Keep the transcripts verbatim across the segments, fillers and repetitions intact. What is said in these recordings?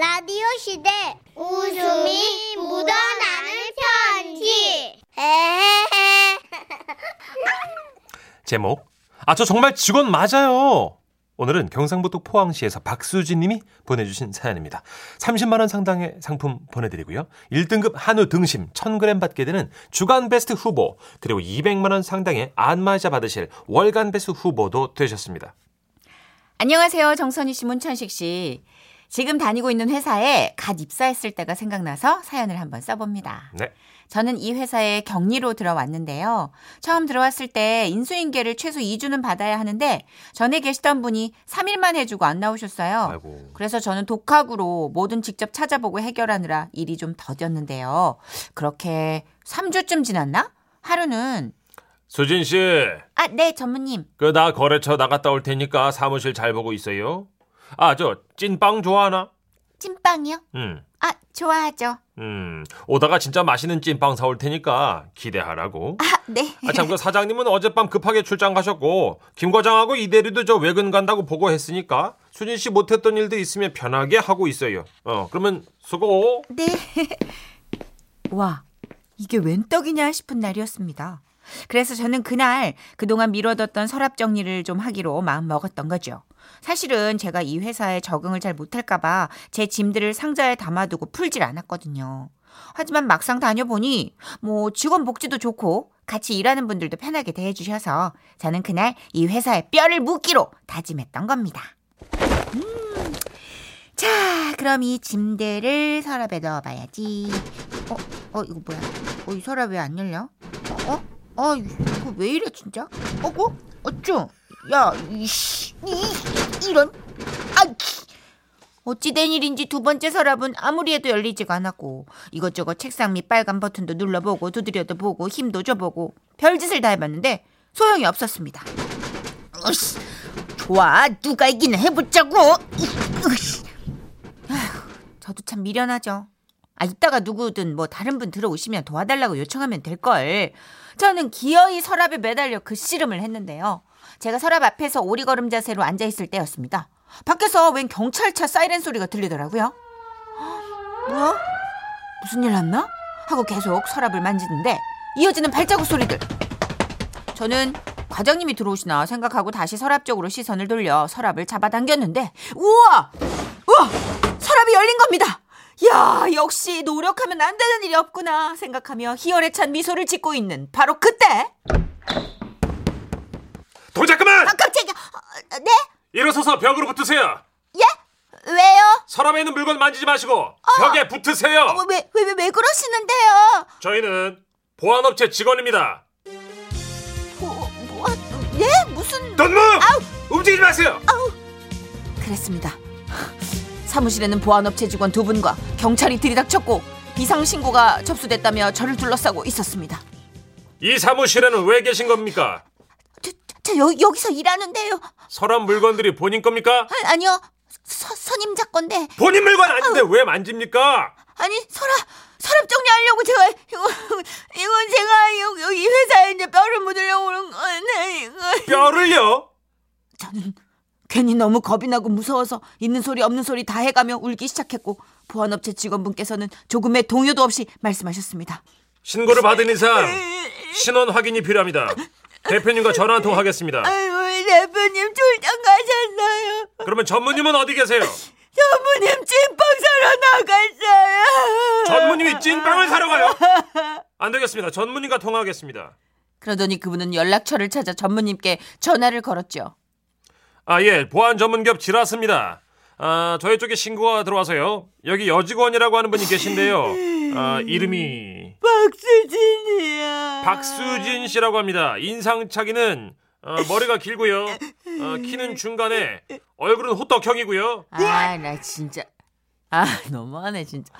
라디오 시대 웃음이 묻어나는 편지. 제목, 아 저 정말 직원 맞아요. 오늘은 경상북도 포항시에서 박수진 님이 보내주신 사연입니다. 삼십만 원 상당의 상품 보내드리고요. 일 등급 한우 등심 천 그램 받게 되는 주간베스트 후보, 그리고 이백만 원 상당의 안마의자 받으실 월간베스트 후보도 되셨습니다. 안녕하세요. 정선희 씨, 문천식 씨. 지금 다니고 있는 회사에 갓 입사했을 때가 생각나서 사연을 한번 써봅니다. 네. 저는 이 회사에 격리로 들어왔는데요. 처음 들어왔을 때 인수인계를 최소 이 주는 받아야 하는데 전에 계시던 분이 삼 일만 해주고 안 나오셨어요. 아이고. 그래서 저는 독학으로 뭐든 직접 찾아보고 해결하느라 일이 좀 더뎠는데요. 그렇게 삼 주쯤 지났나? 하루는. 수진 씨. 아, 네, 전무님. 그 나 거래처 나갔다 올 테니까 사무실 잘 보고 있어요. 아, 저 찐빵 좋아하나? 찐빵이요? 음. 아, 좋아하죠. 음, 오다가 진짜 맛있는 찐빵 사올 테니까 기대하라고. 아, 네. 아, 참, 그 사장님은 어젯밤 급하게 출장 가셨고 김 과장하고 이 대리도 저 외근 간다고 보고했으니까 수진 씨 못했던 일도 있으면 편하게 하고 있어요. 어, 그러면 수고. 네. 와, 이게 웬 떡이냐 싶은 날이었습니다. 그래서 저는 그날 그동안 미뤄뒀던 서랍 정리를 좀 하기로 마음먹었던 거죠. 사실은 제가 이 회사에 적응을 잘 못할까 봐 제 짐들을 상자에 담아두고 풀질 않았거든요. 하지만 막상 다녀보니 뭐 직원 복지도 좋고 같이 일하는 분들도 편하게 대해주셔서 저는 그날 이 회사에 뼈를 묻기로 다짐했던 겁니다. 음. 자, 그럼 이 짐들을 서랍에 넣어봐야지. 어? 어? 이거 뭐야? 어? 이 서랍 왜 안 열려? 어? 아, 이거 왜 이래 진짜? 어구, 어쭈? 야, 이씨, 이씨, 이런. 아, 어찌 된 일인지 두 번째 서랍은 아무리 해도 열리지가 않았고 이것저것 책상 밑 빨간 버튼도 눌러보고 두드려도 보고 힘도 줘보고 별짓을 다 해봤는데 소용이 없었습니다. 으이씨, 좋아, 누가 이기나 해보자고. 으이씨. 아휴, 저도 참 미련하죠. 아, 이따가 누구든 뭐 다른 분 들어오시면 도와달라고 요청하면 될걸. 저는 기어이 서랍에 매달려 그 씨름을 했는데요. 제가 서랍 앞에서 오리걸음 자세로 앉아있을 때였습니다. 밖에서 웬 경찰차 사이렌 소리가 들리더라고요. 뭐야? 무슨 일 났나? 하고 계속 서랍을 만지는데 이어지는 발자국 소리들. 저는 과장님이 들어오시나 생각하고 다시 서랍 쪽으로 시선을 돌려 서랍을 잡아당겼는데 우와! 우와! 서랍이 열린 겁니다! 야, 역시 노력하면 안 되는 일이 없구나 생각하며 희열에 찬 미소를 짓고 있는 바로 그때. 도작 그만! 아, 깜짝이야. 어, 네? 일어서서 벽으로 붙으세요. 예? 왜요? 서랍에 있는 물건 만지지 마시고 어. 벽에 붙으세요. 어, 왜, 왜, 왜, 왜 그러시는데요? 저희는 보안업체 직원입니다. 뭐, 뭐, 예? 무슨... 돈무! 움직이지 마세요. 아우. 그랬습니다. 사무실에는 보안업체 직원 두 분과 경찰이 들이닥쳤고 비상신고가 접수됐다며 저를 둘러싸고 있었습니다. 이 사무실에는 왜 계신 겁니까? 저, 저 여, 여기서 일하는데요. 서랍 물건들이 본인 겁니까? 아, 아니요. 서, 선임자 건데. 본인 물건 아닌데 왜 만집니까? 아니, 서랍, 서랍 정리하려고 제가 이거, 이건 제가 여기 회사에 이제 뼈를 묻으려고 그런 건데. 이거. 뼈를요? 저는... 괜히 너무 겁이 나고 무서워서 있는 소리 없는 소리 다 해가며 울기 시작했고 보안업체 직원분께서는 조금의 동요도 없이 말씀하셨습니다. 신고를 받은 이상 신원 확인이 필요합니다. 대표님과 전화 한 통 하겠습니다. 아이고, 대표님 출장 가셨어요. 그러면 전무님은 어디 계세요? 전무님 찐빵 사러 나갔어요. 전무님이 찐빵을 사러 가요? 안 되겠습니다. 전무님과 통화하겠습니다. 그러더니 그분은 연락처를 찾아 전무님께 전화를 걸었죠. 아, 예, 보안 전문기업 지라스입니다. 아, 저희 쪽에 신고가 들어와서요. 여기 여직원이라고 하는 분이 계신데요. 아, 이름이 박수진이야. 박수진 씨라고 합니다. 인상착의는 어, 머리가 길고요. 어, 키는 중간에, 얼굴은 호떡형이고요. 아, 나 진짜, 아, 너무하네 진짜.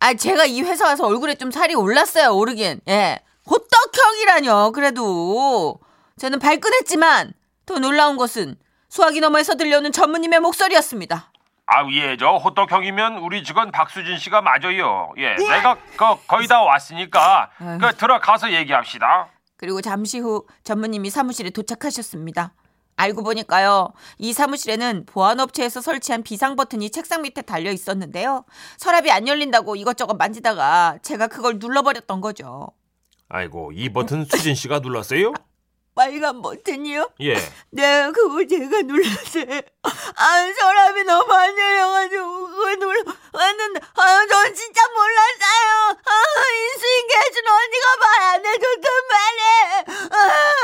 아, 제가 이 회사 와서 얼굴에 좀 살이 올랐어요. 오르긴. 예, 호떡형이라뇨. 그래도 저는 발끈했지만 더 놀라운 것은 수화기 너머에서 들려오는 전무님의 목소리였습니다. 아, 예, 저 호떡형이면 우리 직원 박수진 씨가 맞아요. 예, 예. 내가 그, 거의 다 왔으니까 그 들어가서 얘기합시다. 그리고 잠시 후 전무님이 사무실에 도착하셨습니다. 알고 보니까요, 이 사무실에는 보안업체에서 설치한 비상 버튼이 책상 밑에 달려 있었는데요. 서랍이 안 열린다고 이것저것 만지다가 제가 그걸 눌러버렸던 거죠. 아이고, 이 버튼 수진 씨가 눌렀어요? 빨간 버튼이요? 예. 네, 그거 제가 눌렀어요. 아, 서랍이 너무 안 열려가지고 그걸 눌렀는데, 아, 전 진짜 몰랐어요. 아, 인수인계 해준 언니가 말 안 해줬단 말이에요.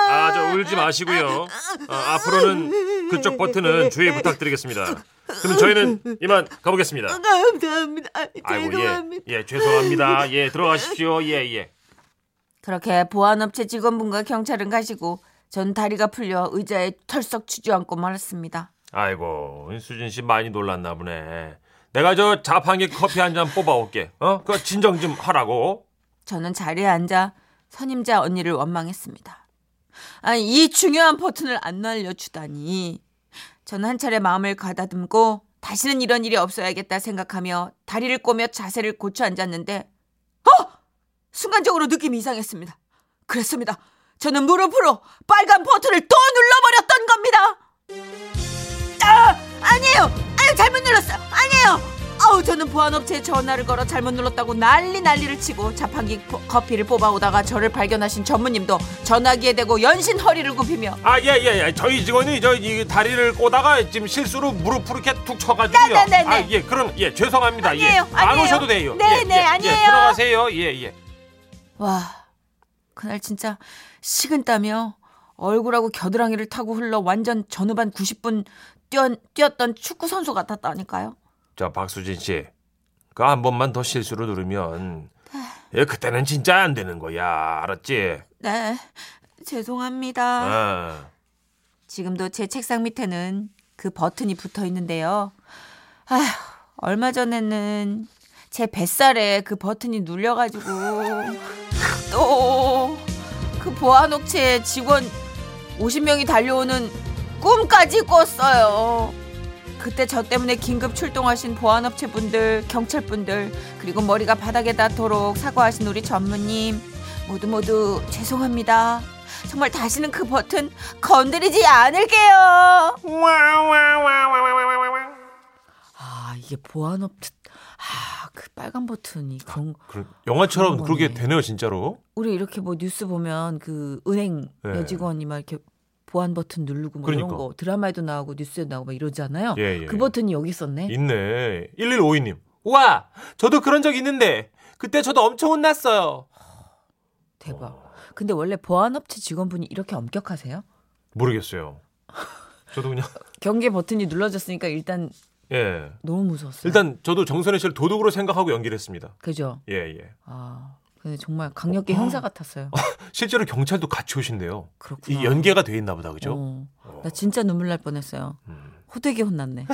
아, 저 울지 마시고요. 아, 앞으로는 그쪽 버튼은 주의 부탁드리겠습니다. 그럼 저희는 이만 가보겠습니다. 감사합니다. 아이고, 죄송합니다. 예, 예, 죄송합니다. 예, 들어가십시오. 예, 예. 그렇게 보안업체 직원분과 경찰은 가시고 전 다리가 풀려 의자에 털썩 주저앉고 말았습니다. 아이고, 수진 씨 많이 놀랐나 보네. 내가 저 자판기 커피 한 잔 뽑아올게. 어? 그거 진정 좀 하라고. 저는 자리에 앉아 선임자 언니를 원망했습니다. 아니, 이 중요한 버튼을 안 날려주다니. 저는 한 차례 마음을 가다듬고 다시는 이런 일이 없어야겠다 생각하며 다리를 꼬며 자세를 고쳐 앉았는데 순간적으로 느낌이 이상했습니다. 그랬습니다. 저는 무릎으로 빨간 버튼을 또 눌러버렸던 겁니다. 아, 아니에요. 아유, 잘못 눌렀어요. 아니에요. 아우, 저는 보안업체에 전화를 걸어 잘못 눌렀다고 난리 난리를 치고 자판기 포, 커피를 뽑아오다가 저를 발견하신 전무님도 전화기에 대고 연신 허리를 굽히며. 아, 예, 예, 예. 저희 직원이 저 이 다리를 꼬다가 지금 실수로 무릎으로 이렇게 툭 쳐가지고요. 네, 네, 네. 아, 예, 그럼 예, 죄송합니다. 아니에요. 예. 아니에요. 안 오셔도 돼요. 네, 예, 네, 예, 아니에요. 예, 들어가세요. 예, 예. 와, 그날 진짜 식은땀이요. 얼굴하고 겨드랑이를 타고 흘러 완전 전후반 구십 분 뛰어, 뛰었던 축구 선수 같았다니까요. 자, 박수진 씨, 그 한 번만 더 실수로 누르면 네. 그때는 진짜 안 되는 거야. 알았지? 네, 죄송합니다. 아. 지금도 제 책상 밑에는 그 버튼이 붙어 있는데요. 아휴, 얼마 전에는 제 뱃살에 그 버튼이 눌려가지고 또 그 보안업체 직원 오십 명이 달려오는 꿈까지 꿨어요. 그때 저 때문에 긴급 출동하신 보안업체 분들, 경찰 분들, 그리고 머리가 바닥에 닿도록 사과하신 우리 전무님, 모두 모두 죄송합니다. 정말 다시는 그 버튼 건드리지 않을게요. 아, 이게 보안업체... 아, 그 빨간 버튼이 그런, 아, 영화처럼 그런 그렇게 되네요, 진짜로. 우리 이렇게 뭐 뉴스 보면 그 은행 네. 여직원이 막 이렇게 보안 버튼 누르고 뭐 그러니까. 이런 거 드라마에도 나오고 뉴스에도 나오고 막 이러잖아요. 예, 예. 그 버튼이 여기 있었네. 있네. 일일오이 님. 와, 저도 그런 적 있는데 그때 저도 엄청 혼났어요. 대박. 어. 근데 원래 보안업체 직원분이 이렇게 엄격하세요? 모르겠어요. 저도 그냥 경계 버튼이 눌러졌으니까 일단. 예. 너무 무서웠어요. 일단 저도 정선희 씨를 도둑으로 생각하고 연기를 했습니다. 그죠? 예, 예. 아, 근데 정말 강력계 어, 형사 같았어요. 실제로 경찰도 같이 오신대요. 그렇구나. 이 연계가 돼 있나 보다, 그죠? 어, 어. 나 진짜 눈물 날 뻔했어요. 음. 호되게 혼났네.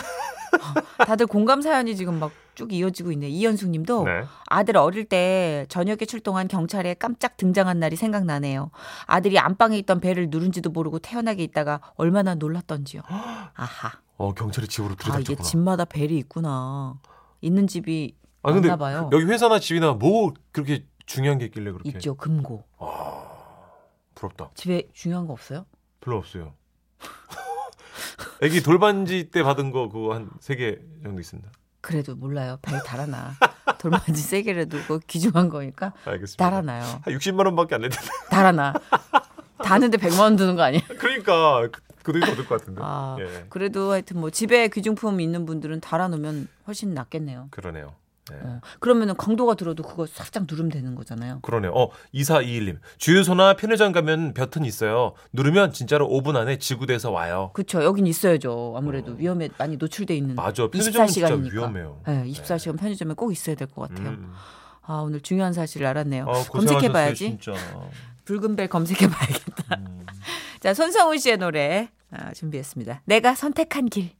다들 공감 사연이 지금 막 쭉 이어지고 있네. 이현숙 님도 네. 아들 어릴 때 저녁에 출동한 경찰에 깜짝 등장한 날이 생각나네요. 아들이 안방에 있던 벨을 누른지도 모르고 태연하게 있다가 얼마나 놀랐던지요. 아하. 어, 경찰이 집으로 들이닥쳤구나. 아, 이게 집마다 벨이 있구나. 있는 집이 아, 맞나 봐요. 여기 회사나 집이나 뭐 그렇게 중요한 게 있길래 그렇게. 있죠. 금고. 아, 부럽다. 집에 중요한 거 없어요? 별로 없어요. 애기 돌반지 때 받은 거 그거 한 세 개 정도 있습니다. 그래도 몰라요. 벨 달아놔. 돌반지 세 개라도 그거 귀중한 거니까. 알겠습니다. 달아놔요. 한 육십만 원밖에 안 냈는데. 달아놔. 다는데 백만 원 드는 거 아니에요? 그러니까. 그 돈이 더 들 것 같은데. 아, 예. 그래도 하여튼 뭐 집에 귀중품 있는 분들은 달아놓으면 훨씬 낫겠네요. 그러네요. 예. 어, 그러면은 강도가 들어도 그거 살짝 누르면 되는 거잖아요. 그러네요. 어, 이사이일 님. 주유소나 편의점 가면 버튼 있어요. 누르면 진짜로 오 분 안에 지구대에서 와요. 그렇죠. 여긴 있어야죠. 아무래도 음. 위험에 많이 노출돼 있는. 맞아. 편의점은 진짜 위험해요. 네, 이십사 시간 네. 편의점에 꼭 있어야 될 것 같아요. 음. 아, 오늘 중요한 사실을 알았네요. 아, 검색해봐야지. 붉은 벨 검색해봐야겠다. 음. 자, 손성훈 씨의 노래 아, 준비했습니다. 내가 선택한 길.